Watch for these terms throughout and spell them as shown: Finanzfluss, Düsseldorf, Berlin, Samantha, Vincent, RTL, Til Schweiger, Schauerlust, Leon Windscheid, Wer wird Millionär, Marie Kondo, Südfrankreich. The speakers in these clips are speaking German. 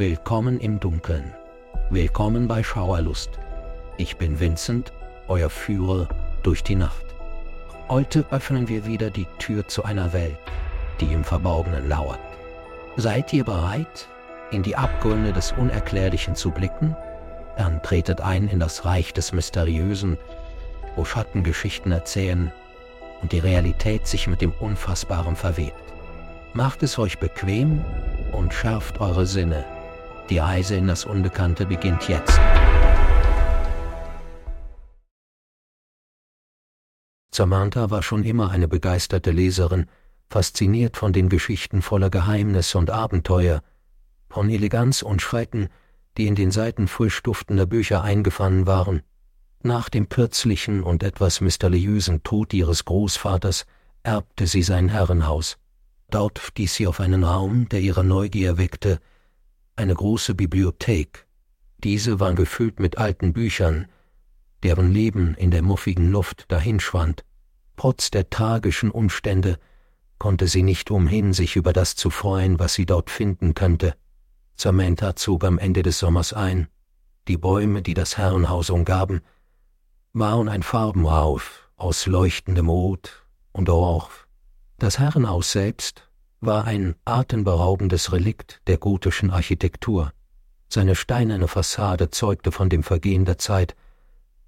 Willkommen im Dunkeln. Willkommen bei Schauerlust. Ich bin Vincent, euer Führer durch die Nacht. Heute öffnen wir wieder die Tür zu einer Welt, die im Verborgenen lauert. Seid ihr bereit, in die Abgründe des Unerklärlichen zu blicken? Dann tretet ein in das Reich des Mysteriösen, wo Schattengeschichten erzählen und die Realität sich mit dem Unfassbaren verwebt. Macht es euch bequem und schärft eure Sinne. Die Reise in das Unbekannte beginnt jetzt. Samantha war schon immer eine begeisterte Leserin, fasziniert von den Geschichten voller Geheimnisse und Abenteuer, von Eleganz und Schrecken, die in den Seiten frisch duftender Bücher eingefangen waren. Nach dem plötzlichen und etwas mysteriösen Tod ihres Großvaters erbte sie sein Herrenhaus. Dort stieß sie auf einen Raum, der ihre Neugier weckte, eine große Bibliothek. Diese war gefüllt mit alten Büchern, deren Leben in der muffigen Luft dahinschwand. Trotz der tragischen Umstände konnte sie nicht umhin, sich über das zu freuen, was sie dort finden könnte. Samantha zog am Ende des Sommers ein. Die Bäume, die das Herrenhaus umgaben, waren ein Farbenrauf aus leuchtendem Rot und Orange. Das Herrenhaus selbst war ein atemberaubendes Relikt der gotischen Architektur. Seine steinerne Fassade zeugte von dem Vergehen der Zeit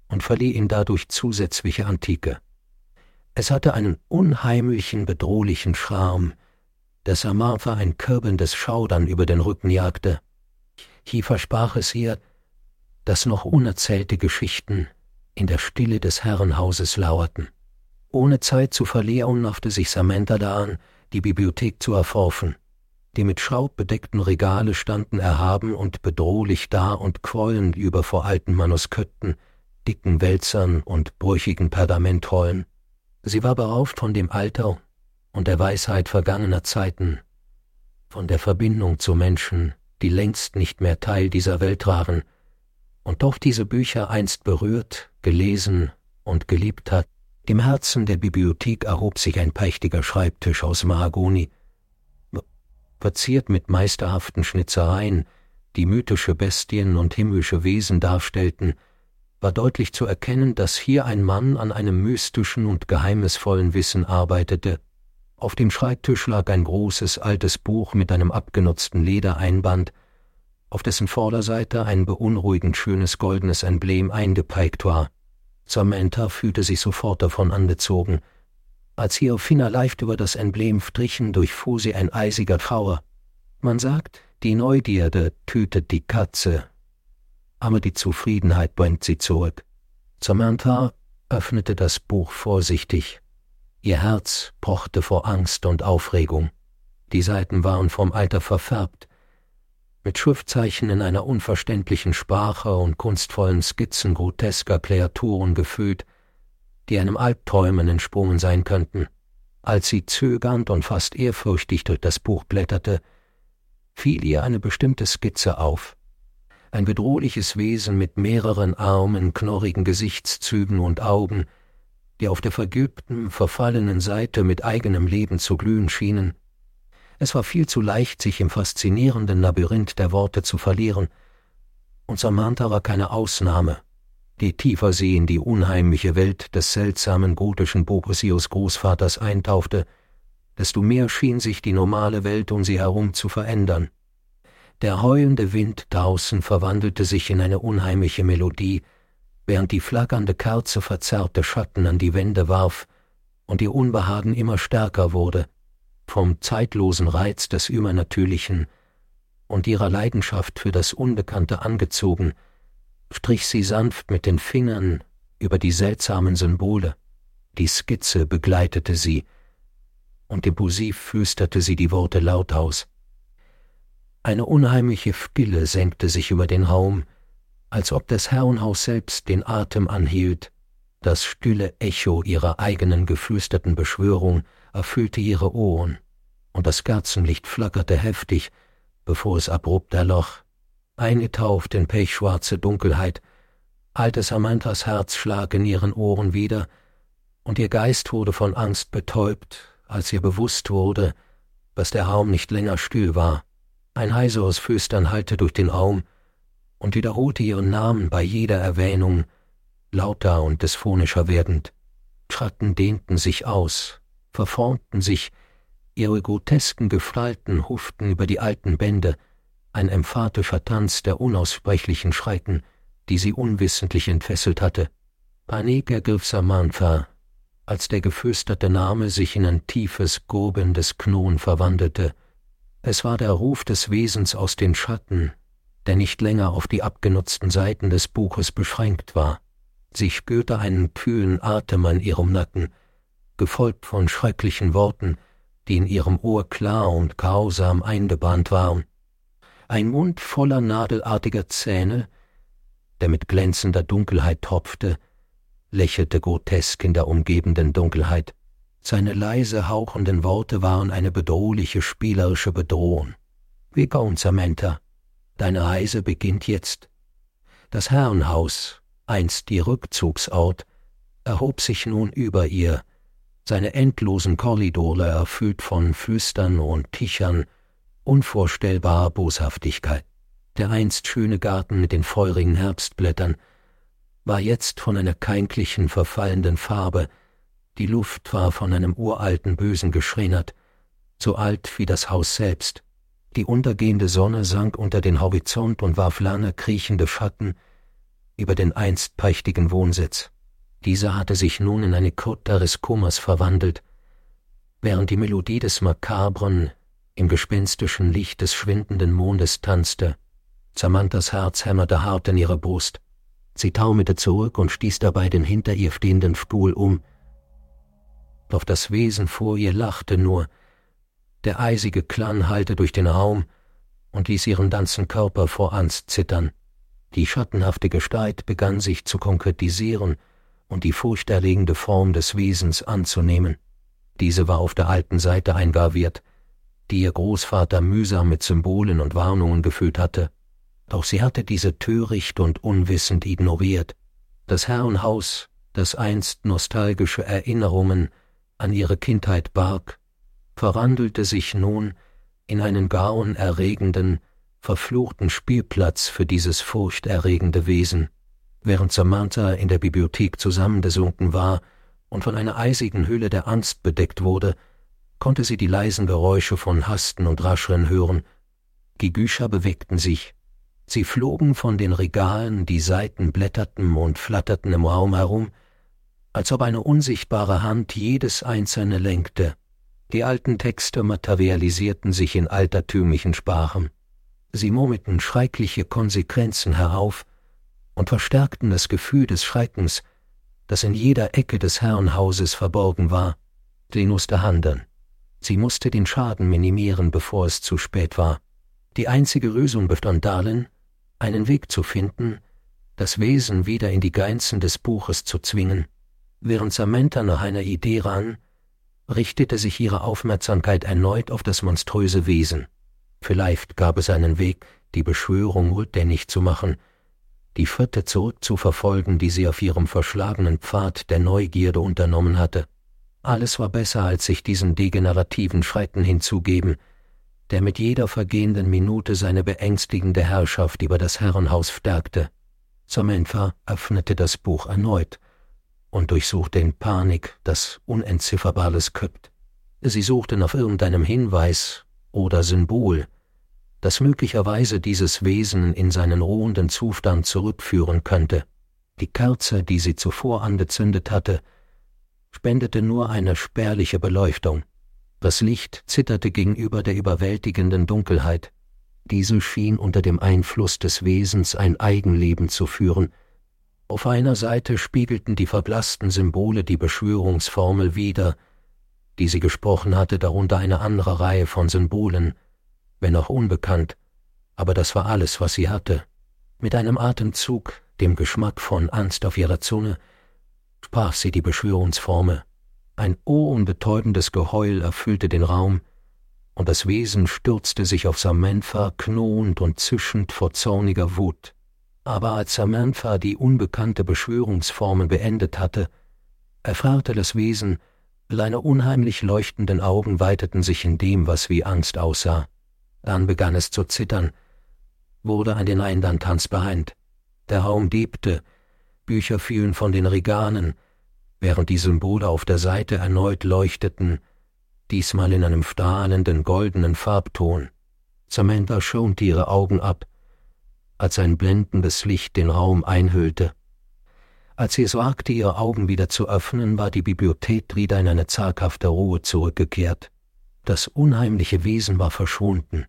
und verlieh ihm dadurch zusätzliche Antike. Es hatte einen unheimlichen, bedrohlichen Charme, der Samantha ein kirbendes Schaudern über den Rücken jagte. Hier versprach es ihr, dass noch unerzählte Geschichten in der Stille des Herrenhauses lauerten. Ohne Zeit zu verlieren, machte sich Samantha daran, die Bibliothek zu erforschen. Die mit Schraub bedeckten Regale standen erhaben und bedrohlich da und quollen über vor alten Manuskripten, dicken Wälzern und brüchigen Pergamentrollen. Sie war beraubt von dem Alter und der Weisheit vergangener Zeiten, von der Verbindung zu Menschen, die längst nicht mehr Teil dieser Welt waren und doch diese Bücher einst berührt, gelesen und geliebt hat. Im Herzen der Bibliothek erhob sich ein prächtiger Schreibtisch aus Mahagoni, verziert mit meisterhaften Schnitzereien, die mythische Bestien und himmlische Wesen darstellten. War deutlich zu erkennen, dass hier ein Mann an einem mystischen und geheimnisvollen Wissen arbeitete. Auf dem Schreibtisch lag ein großes, altes Buch mit einem abgenutzten Ledereinband, auf dessen Vorderseite ein beunruhigend schönes goldenes Emblem eingeprägt war. Samantha fühlte sich sofort davon angezogen. Als ihr Finger leicht über das Emblem strichen, durchfuhr sie ein eisiger Trauer. Man sagt, die Neugierde tötet die Katze, aber die Zufriedenheit bringt sie zurück. Samantha öffnete das Buch vorsichtig. Ihr Herz pochte vor Angst und Aufregung. Die Seiten waren vom Alter verfärbt, mit Schriftzeichen in einer unverständlichen Sprache und kunstvollen Skizzen grotesker Kreaturen gefüllt, die einem Albträumen entsprungen sein könnten. Als sie zögernd und fast ehrfürchtig durch das Buch blätterte, fiel ihr eine bestimmte Skizze auf. Ein bedrohliches Wesen mit mehreren Armen, knorrigen Gesichtszügen und Augen, die auf der vergilbten, verfallenen Seite mit eigenem Leben zu glühen schienen. Es war viel zu leicht, sich im faszinierenden Labyrinth der Worte zu verlieren, und Samantha war keine Ausnahme. Je tiefer sie in die unheimliche Welt des seltsamen gotischen Bobossius Großvaters eintauchte, desto mehr schien sich die normale Welt um sie herum zu verändern. Der heulende Wind draußen verwandelte sich in eine unheimliche Melodie, während die flackernde Kerze verzerrte Schatten an die Wände warf und ihr Unbehagen immer stärker wurde. Vom zeitlosen Reiz des Übernatürlichen und ihrer Leidenschaft für das Unbekannte angezogen, strich sie sanft mit den Fingern über die seltsamen Symbole. Die Skizze begleitete sie, und impulsiv flüsterte sie die Worte laut aus. Eine unheimliche Stille senkte sich über den Raum, als ob das Herrenhaus selbst den Atem anhielt. Das stille Echo ihrer eigenen geflüsterten Beschwörung erfüllte ihre Ohren, und das Kerzenlicht flackerte heftig, bevor es abrupt erlosch. Eingetaucht in pechschwarze Dunkelheit, eilte Samanthas Herzschlag in ihren Ohren wieder, und ihr Geist wurde von Angst betäubt, als ihr bewusst wurde, dass der Raum nicht länger still war. Ein heiseres Flüstern hallte durch den Raum und wiederholte ihren Namen bei jeder Erwähnung, lauter und dysphonischer werdend. Schatten dehnten sich aus, verformten sich, ihre grotesken Gestalten huften über die alten Bände, ein emphatischer Tanz der unaussprechlichen Schreiten, die sie unwissentlich entfesselt hatte. Panik ergriff Samantha, als der geflüsterte Name sich in ein tiefes, gurgelndes Knurren verwandelte. Es war der Ruf des Wesens aus den Schatten, der nicht länger auf die abgenutzten Seiten des Buches beschränkt war. Sie spürte einen kühlen Atem an ihrem Nacken, gefolgt von schrecklichen Worten, die in ihrem Ohr klar und grausam eingebrannt waren. Ein Mund voller nadelartiger Zähne, der mit glänzender Dunkelheit tropfte, lächelte grotesk in der umgebenden Dunkelheit. Seine leise hauchenden Worte waren eine bedrohliche, spielerische Bedrohung. Wicca und Samantha, deine Reise beginnt jetzt. Das Herrenhaus, einst ihr Rückzugsort, erhob sich nun über ihr, seine endlosen Korridore erfüllt von Flüstern und Kichern, unvorstellbarer Boshaftigkeit. Der einst schöne Garten mit den feurigen Herbstblättern war jetzt von einer keinklichen, verfallenden Farbe, die Luft war von einem uralten Bösen geschränert, so alt wie das Haus selbst. Die untergehende Sonne sank unter den Horizont und warf lange, kriechende Schatten über den einst prächtigen Wohnsitz. Dieser hatte sich nun in eine Krypta des Kummers verwandelt, während die Melodie des Makabren im gespenstischen Licht des schwindenden Mondes tanzte. Samanthas Herz hämmerte hart in ihre Brust. Sie taumelte zurück und stieß dabei den hinter ihr stehenden Stuhl um. Doch das Wesen vor ihr lachte nur. Der eisige Klang hallte durch den Raum und ließ ihren ganzen Körper vor Angst zittern. Die schattenhafte Gestalt begann sich zu konkretisieren und die furchterregende Form des Wesens anzunehmen. Diese war auf der alten Seite eingraviert, die ihr Großvater mühsam mit Symbolen und Warnungen gefüllt hatte. Doch sie hatte diese töricht und unwissend ignoriert. Das Herrenhaus, das einst nostalgische Erinnerungen an ihre Kindheit barg, verwandelte sich nun in einen grauenerregenden, verfluchten Spielplatz für dieses furchterregende Wesen. Während Samantha in der Bibliothek zusammengesunken war und von einer eisigen Hülle der Angst bedeckt wurde, konnte sie die leisen Geräusche von Hasten und Rascheln hören. Die Bücher bewegten sich. Sie flogen von den Regalen, die Seiten blätterten und flatterten im Raum herum, als ob eine unsichtbare Hand jedes einzelne lenkte. Die alten Texte materialisierten sich in altertümlichen Sprachen. Sie murmelten schreckliche Konsequenzen herauf und verstärkten das Gefühl des Schreckens, das in jeder Ecke des Herrenhauses verborgen war. Sie musste handeln. Sie musste den Schaden minimieren, bevor es zu spät war. Die einzige Lösung bestand darin, einen Weg zu finden, das Wesen wieder in die Grenzen des Buches zu zwingen. Während Samantha nach einer Idee rang, richtete sich ihre Aufmerksamkeit erneut auf das monströse Wesen. Vielleicht gab es einen Weg, die Beschwörung rückgängig zu machen, die Schritte zurückzuverfolgen, die sie auf ihrem verschlagenen Pfad der Neugierde unternommen hatte. Alles war besser, als sich diesen degenerativen Schreiten hinzugeben, der mit jeder vergehenden Minute seine beängstigende Herrschaft über das Herrenhaus stärkte. Samantha öffnete das Buch erneut und durchsuchte in Panik das unentzifferbare Skript. Sie suchte nach irgendeinem Hinweis oder Symbol, das möglicherweise dieses Wesen in seinen ruhenden Zustand zurückführen könnte. Die Kerze, die sie zuvor angezündet hatte, spendete nur eine spärliche Beleuchtung. Das Licht zitterte gegenüber der überwältigenden Dunkelheit. Diese schien unter dem Einfluss des Wesens ein Eigenleben zu führen. Auf einer Seite spiegelten die verblassten Symbole die Beschwörungsformel wider, die sie gesprochen hatte, darunter eine andere Reihe von Symbolen, wenn auch unbekannt, aber das war alles, was sie hatte. Mit einem Atemzug, dem Geschmack von Angst auf ihrer Zunge, sprach sie die Beschwörungsformel. Ein ohrenbetäubendes Geheul erfüllte den Raum, und das Wesen stürzte sich auf Samantha, knurrend und zischend vor zorniger Wut. Aber als Samantha die unbekannte Beschwörungsformel beendet hatte, erfahrte das Wesen, seine unheimlich leuchtenden Augen weiteten sich in dem, was wie Angst aussah. Dann begann es zu zittern, wurde an den Einlandtanz behängt. Der Raum bebte, Bücher fielen von den Regalen, während die Symbole auf der Seite erneut leuchteten, diesmal in einem strahlenden goldenen Farbton. Samantha schonte ihre Augen ab, als ein blendendes Licht den Raum einhüllte. Als sie es wagte, ihre Augen wieder zu öffnen, war die Bibliothek wieder in eine zaghafte Ruhe zurückgekehrt. Das unheimliche Wesen war verschwunden.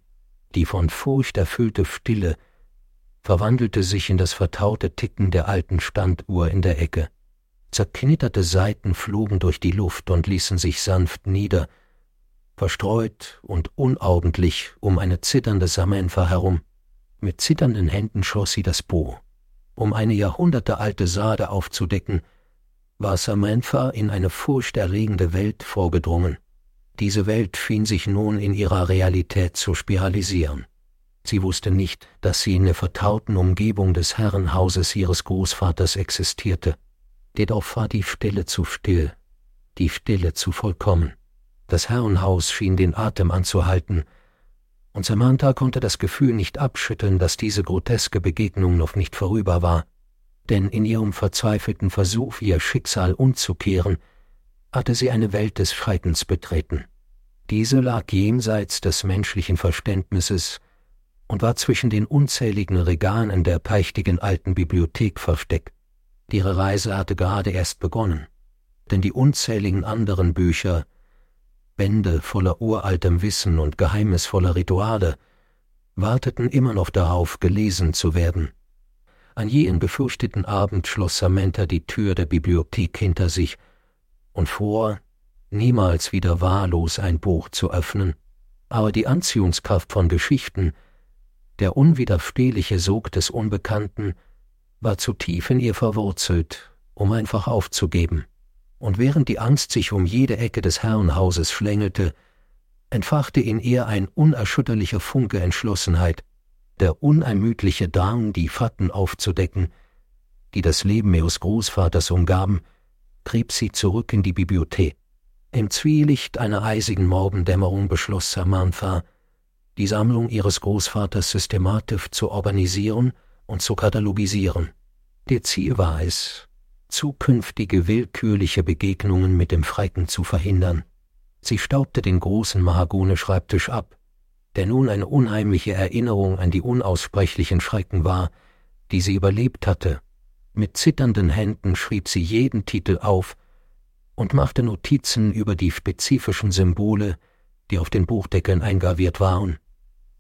Die von Furcht erfüllte Stille verwandelte sich in das vertaute Ticken der alten Standuhr in der Ecke. Zerknitterte Saiten flogen durch die Luft und ließen sich sanft nieder, verstreut und unordentlich um eine zitternde Samantha herum. Mit zitternden Händen schoss sie das Bo. Um eine jahrhundertealte Sade aufzudecken, war Samantha in eine furchterregende Welt vorgedrungen. Diese Welt schien sich nun in ihrer Realität zu spiralisieren. Sie wusste nicht, dass sie in der vertrauten Umgebung des Herrenhauses ihres Großvaters existierte. Jedoch war die Stille zu still, die Stille zu vollkommen. Das Herrenhaus schien den Atem anzuhalten, und Samantha konnte das Gefühl nicht abschütteln, dass diese groteske Begegnung noch nicht vorüber war. Denn in ihrem verzweifelten Versuch, ihr Schicksal umzukehren, hatte sie eine Welt des Schreitens betreten. Diese lag jenseits des menschlichen Verständnisses und war zwischen den unzähligen Regalen der prächtigen alten Bibliothek versteckt. Ihre Reise hatte gerade erst begonnen, denn die unzähligen anderen Bücher, Bände voller uraltem Wissen und geheimnisvoller Rituale, warteten immer noch darauf, gelesen zu werden. An jenem befürchteten Abend schloss Samantha die Tür der Bibliothek hinter sich und vor, niemals wieder wahllos ein Buch zu öffnen. Aber die Anziehungskraft von Geschichten, der unwiderstehliche Sog des Unbekannten, war zu tief in ihr verwurzelt, um einfach aufzugeben. Und während die Angst sich um jede Ecke des Herrenhauses schlängelte, entfachte in ihr ein unerschütterlicher Funke Entschlossenheit, der unermüdliche Drang, die Fakten aufzudecken, die das Leben ihres Großvaters umgaben, trieb sie zurück in die Bibliothek. Im Zwielicht einer eisigen Morgendämmerung beschloss Samantha, die Sammlung ihres Großvaters systematisch zu organisieren und zu katalogisieren. Ihr Ziel war es, zukünftige willkürliche Begegnungen mit dem Schrecken zu verhindern. Sie staubte den großen Mahagone-Schreibtisch ab, der nun eine unheimliche Erinnerung an die unaussprechlichen Schrecken war, die sie überlebt hatte. Mit zitternden Händen schrieb sie jeden Titel auf und machte Notizen über die spezifischen Symbole, die auf den Buchdeckeln eingraviert waren.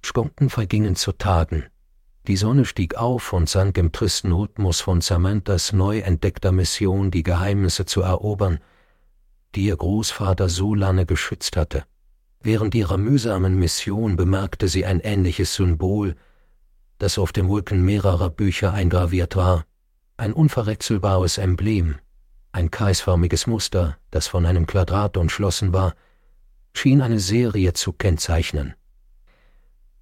Stunden vergingen zu Tagen. Die Sonne stieg auf und sank im tristen Rhythmus von Samanthas neu entdeckter Mission, die Geheimnisse zu erobern, die ihr Großvater so lange geschützt hatte. Während ihrer mühsamen Mission bemerkte sie ein ähnliches Symbol, das auf dem Rücken mehrerer Bücher eingraviert war. Ein unverwechselbares Emblem, ein kreisförmiges Muster, das von einem Quadrat umschlossen war, schien eine Serie zu kennzeichnen.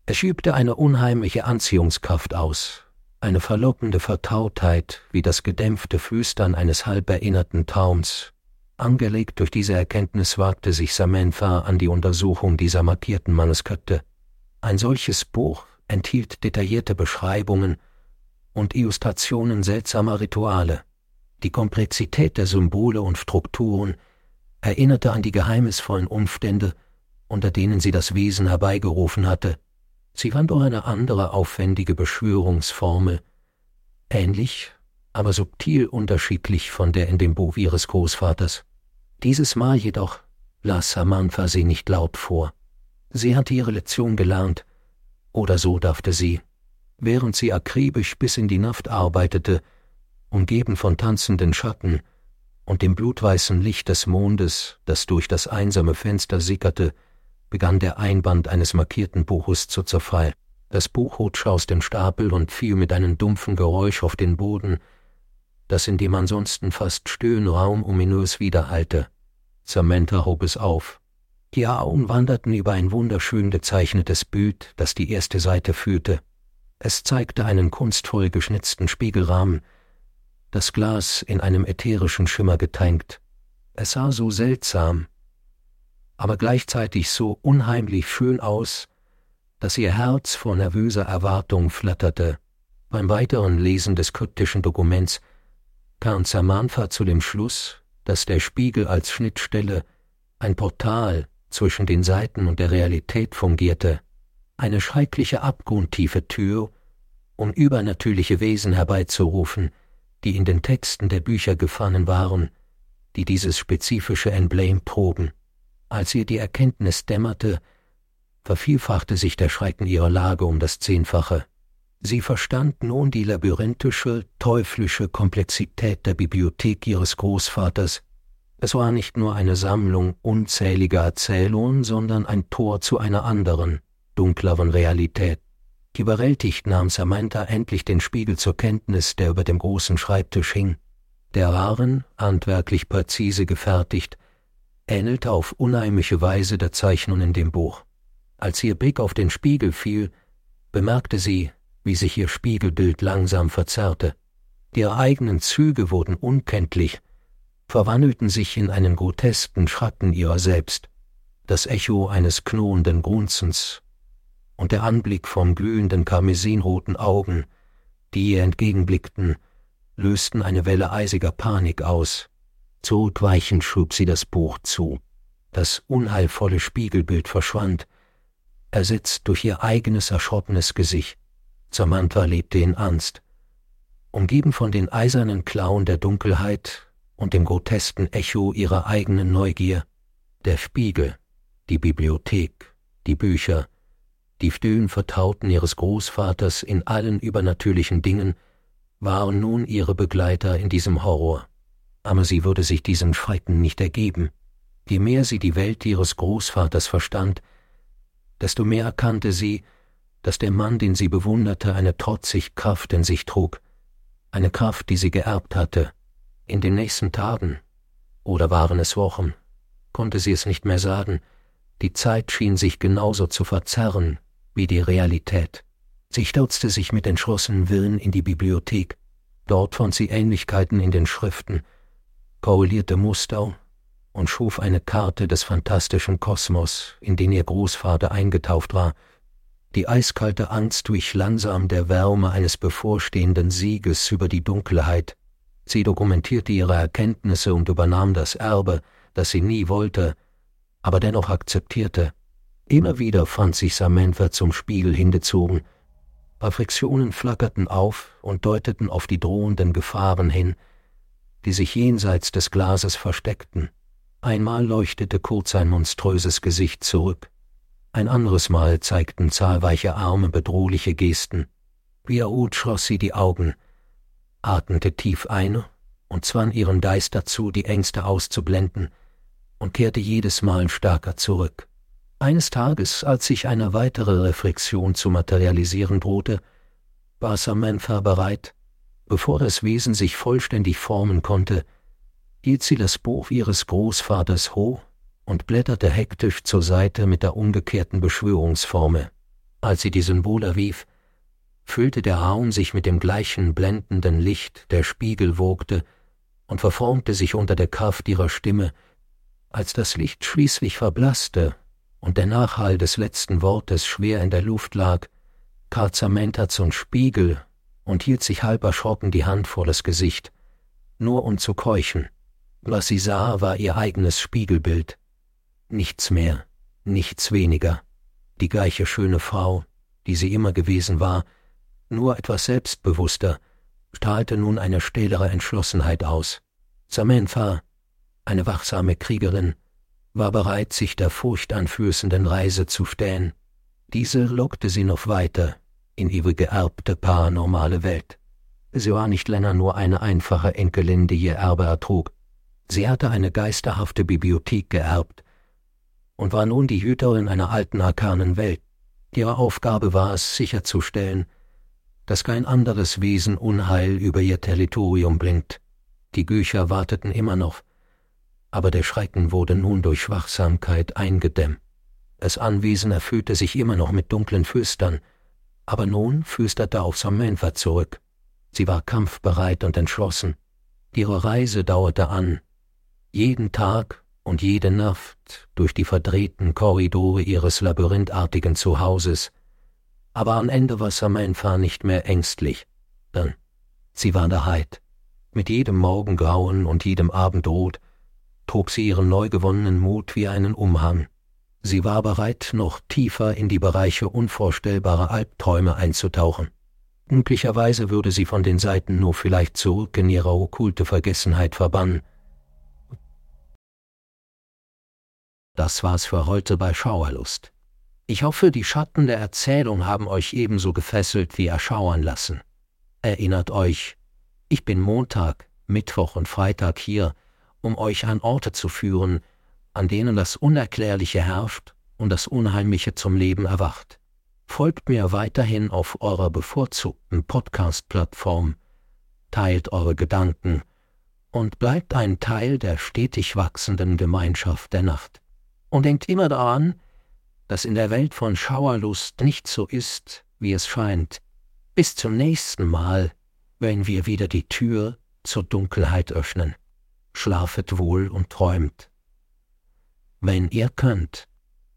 Es schübte eine unheimliche Anziehungskraft aus, eine verlockende Vertrautheit wie das gedämpfte Flüstern eines halb erinnerten Traums. Angelegt durch diese Erkenntnis wagte sich Samantha an die Untersuchung dieser markierten Manuskripte. Ein solches Buch enthielt detaillierte Beschreibungen und Illustrationen seltsamer Rituale. Die Komplexität der Symbole und Strukturen erinnerte an die geheimnisvollen Umstände, unter denen sie das Wesen herbeigerufen hatte. Sie fand auch eine andere aufwendige Beschwörungsformel, ähnlich, aber subtil unterschiedlich von der in dem Buch ihres Großvaters. Dieses Mal jedoch las Samantha sie nicht laut vor. Sie hatte ihre Lektion gelernt, oder so dachte sie, während sie akribisch bis in die Nacht arbeitete, umgeben von tanzenden Schatten und dem blutweißen Licht des Mondes, das durch das einsame Fenster sickerte, begann der Einband eines markierten Buches zu zerfallen. Das Buch rutschte aus dem Stapel und fiel mit einem dumpfen Geräusch auf den Boden, das in dem ansonsten fast stillen Raum ominös widerhallte. Samantha hob es auf. Ihre Augen wanderten über ein wunderschön gezeichnetes Bild, das die erste Seite führte. Es zeigte einen kunstvoll geschnitzten Spiegelrahmen, das Glas in einem ätherischen Schimmer getränkt. Es sah so seltsam, aber gleichzeitig so unheimlich schön aus, dass ihr Herz vor nervöser Erwartung flatterte. Beim weiteren Lesen des kryptischen Dokuments kam Samantha zu dem Schluss, dass der Spiegel als Schnittstelle, ein Portal zwischen den Seiten und der Realität fungierte, eine schreckliche abgrundtiefe Tür, um übernatürliche Wesen herbeizurufen, die in den Texten der Bücher gefangen waren, die dieses spezifische Emblem proben. Als ihr die Erkenntnis dämmerte, vervielfachte sich der Schrecken ihrer Lage um das 10-fache. Sie verstand nun die labyrinthische, teuflische Komplexität der Bibliothek ihres Großvaters. Es war nicht nur eine Sammlung unzähliger Erzählungen, sondern ein Tor zu einer anderen, dunkleren Realität. Überwältigt nahm Samantha endlich den Spiegel zur Kenntnis, der über dem großen Schreibtisch hing. Der Rahmen, handwerklich präzise gefertigt, ähnelte auf unheimliche Weise der Zeichnung in dem Buch. Als ihr Blick auf den Spiegel fiel, bemerkte sie, wie sich ihr Spiegelbild langsam verzerrte. Ihre eigenen Züge wurden unkenntlich, verwandelten sich in einen grotesken Schatten ihrer selbst, das Echo eines knurrenden Grunzens. Und der Anblick von glühenden karmesinroten Augen, die ihr entgegenblickten, lösten eine Welle eisiger Panik aus. Zurückweichend schob sie das Buch zu. Das unheilvolle Spiegelbild verschwand, ersetzt durch ihr eigenes erschrockenes Gesicht. Samantha lebte in Angst. Umgeben von den eisernen Klauen der Dunkelheit und dem grotesken Echo ihrer eigenen Neugier, der Spiegel, die Bibliothek, die Bücher, die stillen Vertrauten ihres Großvaters in allen übernatürlichen Dingen, waren nun ihre Begleiter in diesem Horror. Aber sie würde sich diesem Schrecken nicht ergeben. Je mehr sie die Welt ihres Großvaters verstand, desto mehr erkannte sie, dass der Mann, den sie bewunderte, eine trotzige Kraft in sich trug, eine Kraft, die sie geerbt hatte. In den nächsten Tagen, oder waren es Wochen, konnte sie es nicht mehr sagen, die Zeit schien sich genauso zu verzerren wie die Realität. Sie stürzte sich mit entschlossenem Willen in die Bibliothek. Dort fand sie Ähnlichkeiten in den Schriften, korrelierte Muster und schuf eine Karte des fantastischen Kosmos, in den ihr Großvater eingetaucht war. Die eiskalte Angst wich langsam der Wärme eines bevorstehenden Sieges über die Dunkelheit. Sie dokumentierte ihre Erkenntnisse und übernahm das Erbe, das sie nie wollte, aber dennoch akzeptierte. Immer wieder fand sich Samantha zum Spiegel hingezogen. Reflexionen flackerten auf und deuteten auf die drohenden Gefahren hin, die sich jenseits des Glases versteckten. Einmal leuchtete kurz ein monströses Gesicht zurück. Ein anderes Mal zeigten zahlreiche Arme bedrohliche Gesten. Wie erholt schloss sie die Augen, atmete tief ein und zwang ihren Geist dazu, die Ängste auszublenden, und kehrte jedes Mal stärker zurück. Eines Tages, als sich eine weitere Reflexion zu materialisieren drohte, war Samantha bereit. Bevor das Wesen sich vollständig formen konnte, hielt sie das Buch ihres Großvaters hoch und blätterte hektisch zur Seite mit der umgekehrten Beschwörungsformel. Als sie die Symbole rief, füllte der Raum sich mit dem gleichen blendenden Licht, der Spiegel wogte, und verformte sich unter der Kraft ihrer Stimme. Als das Licht schließlich verblasste und der Nachhall des letzten Wortes schwer in der Luft lag, trat Samantha zum Spiegel und hielt sich halb erschrocken die Hand vor das Gesicht, nur um zu keuchen. Was sie sah, war ihr eigenes Spiegelbild. Nichts mehr, nichts weniger. Die gleiche schöne Frau, die sie immer gewesen war, nur etwas selbstbewusster, strahlte nun eine stählere Entschlossenheit aus. Samantha, eine wachsame Kriegerin, war bereit, sich der furchteinflößenden Reise zu stellen. Diese lockte sie noch weiter in ihre geerbte paranormale Welt. Sie war nicht länger nur eine einfache Enkelin, die ihr Erbe ertrug. Sie hatte eine geisterhafte Bibliothek geerbt und war nun die Hüterin einer alten arkanen Welt. Ihre Aufgabe war es, sicherzustellen, dass kein anderes Wesen Unheil über ihr Territorium bringt. Die Bücher warteten immer noch, aber der Schrecken wurde nun durch Wachsamkeit eingedämmt. Das Anwesen erfüllte sich immer noch mit dunklen Flüstern, aber nun flüsterte auch Samantha zurück. Sie war kampfbereit und entschlossen. Ihre Reise dauerte an, jeden Tag und jede Nacht durch die verdrehten Korridore ihres labyrinthartigen Zuhauses, Aber am Ende war Samantha nicht mehr ängstlich, denn sie war daheit. Mit jedem Morgengrauen und jedem Abendrot trug sie ihren neu gewonnenen Mut wie einen Umhang. Sie war bereit, noch tiefer in die Bereiche unvorstellbarer Albträume einzutauchen. Möglicherweise würde sie von den Seiten nur vielleicht zurück in ihre okkulte Vergessenheit verbannen. Das war's für heute bei Schauerlust. Ich hoffe, die Schatten der Erzählung haben euch ebenso gefesselt wie erschauern lassen. Erinnert euch, ich bin Montag, Mittwoch und Freitag hier, um euch an Orte zu führen, an denen das Unerklärliche herrscht und das Unheimliche zum Leben erwacht. Folgt mir weiterhin auf eurer bevorzugten Podcast-Plattform, teilt eure Gedanken und bleibt ein Teil der stetig wachsenden Gemeinschaft der Nacht. Und denkt immer daran, dass in der Welt von Schauerlust nicht so ist, wie es scheint. Bis zum nächsten Mal, wenn wir wieder die Tür zur Dunkelheit öffnen. Schlafet wohl und träumt, wenn ihr könnt.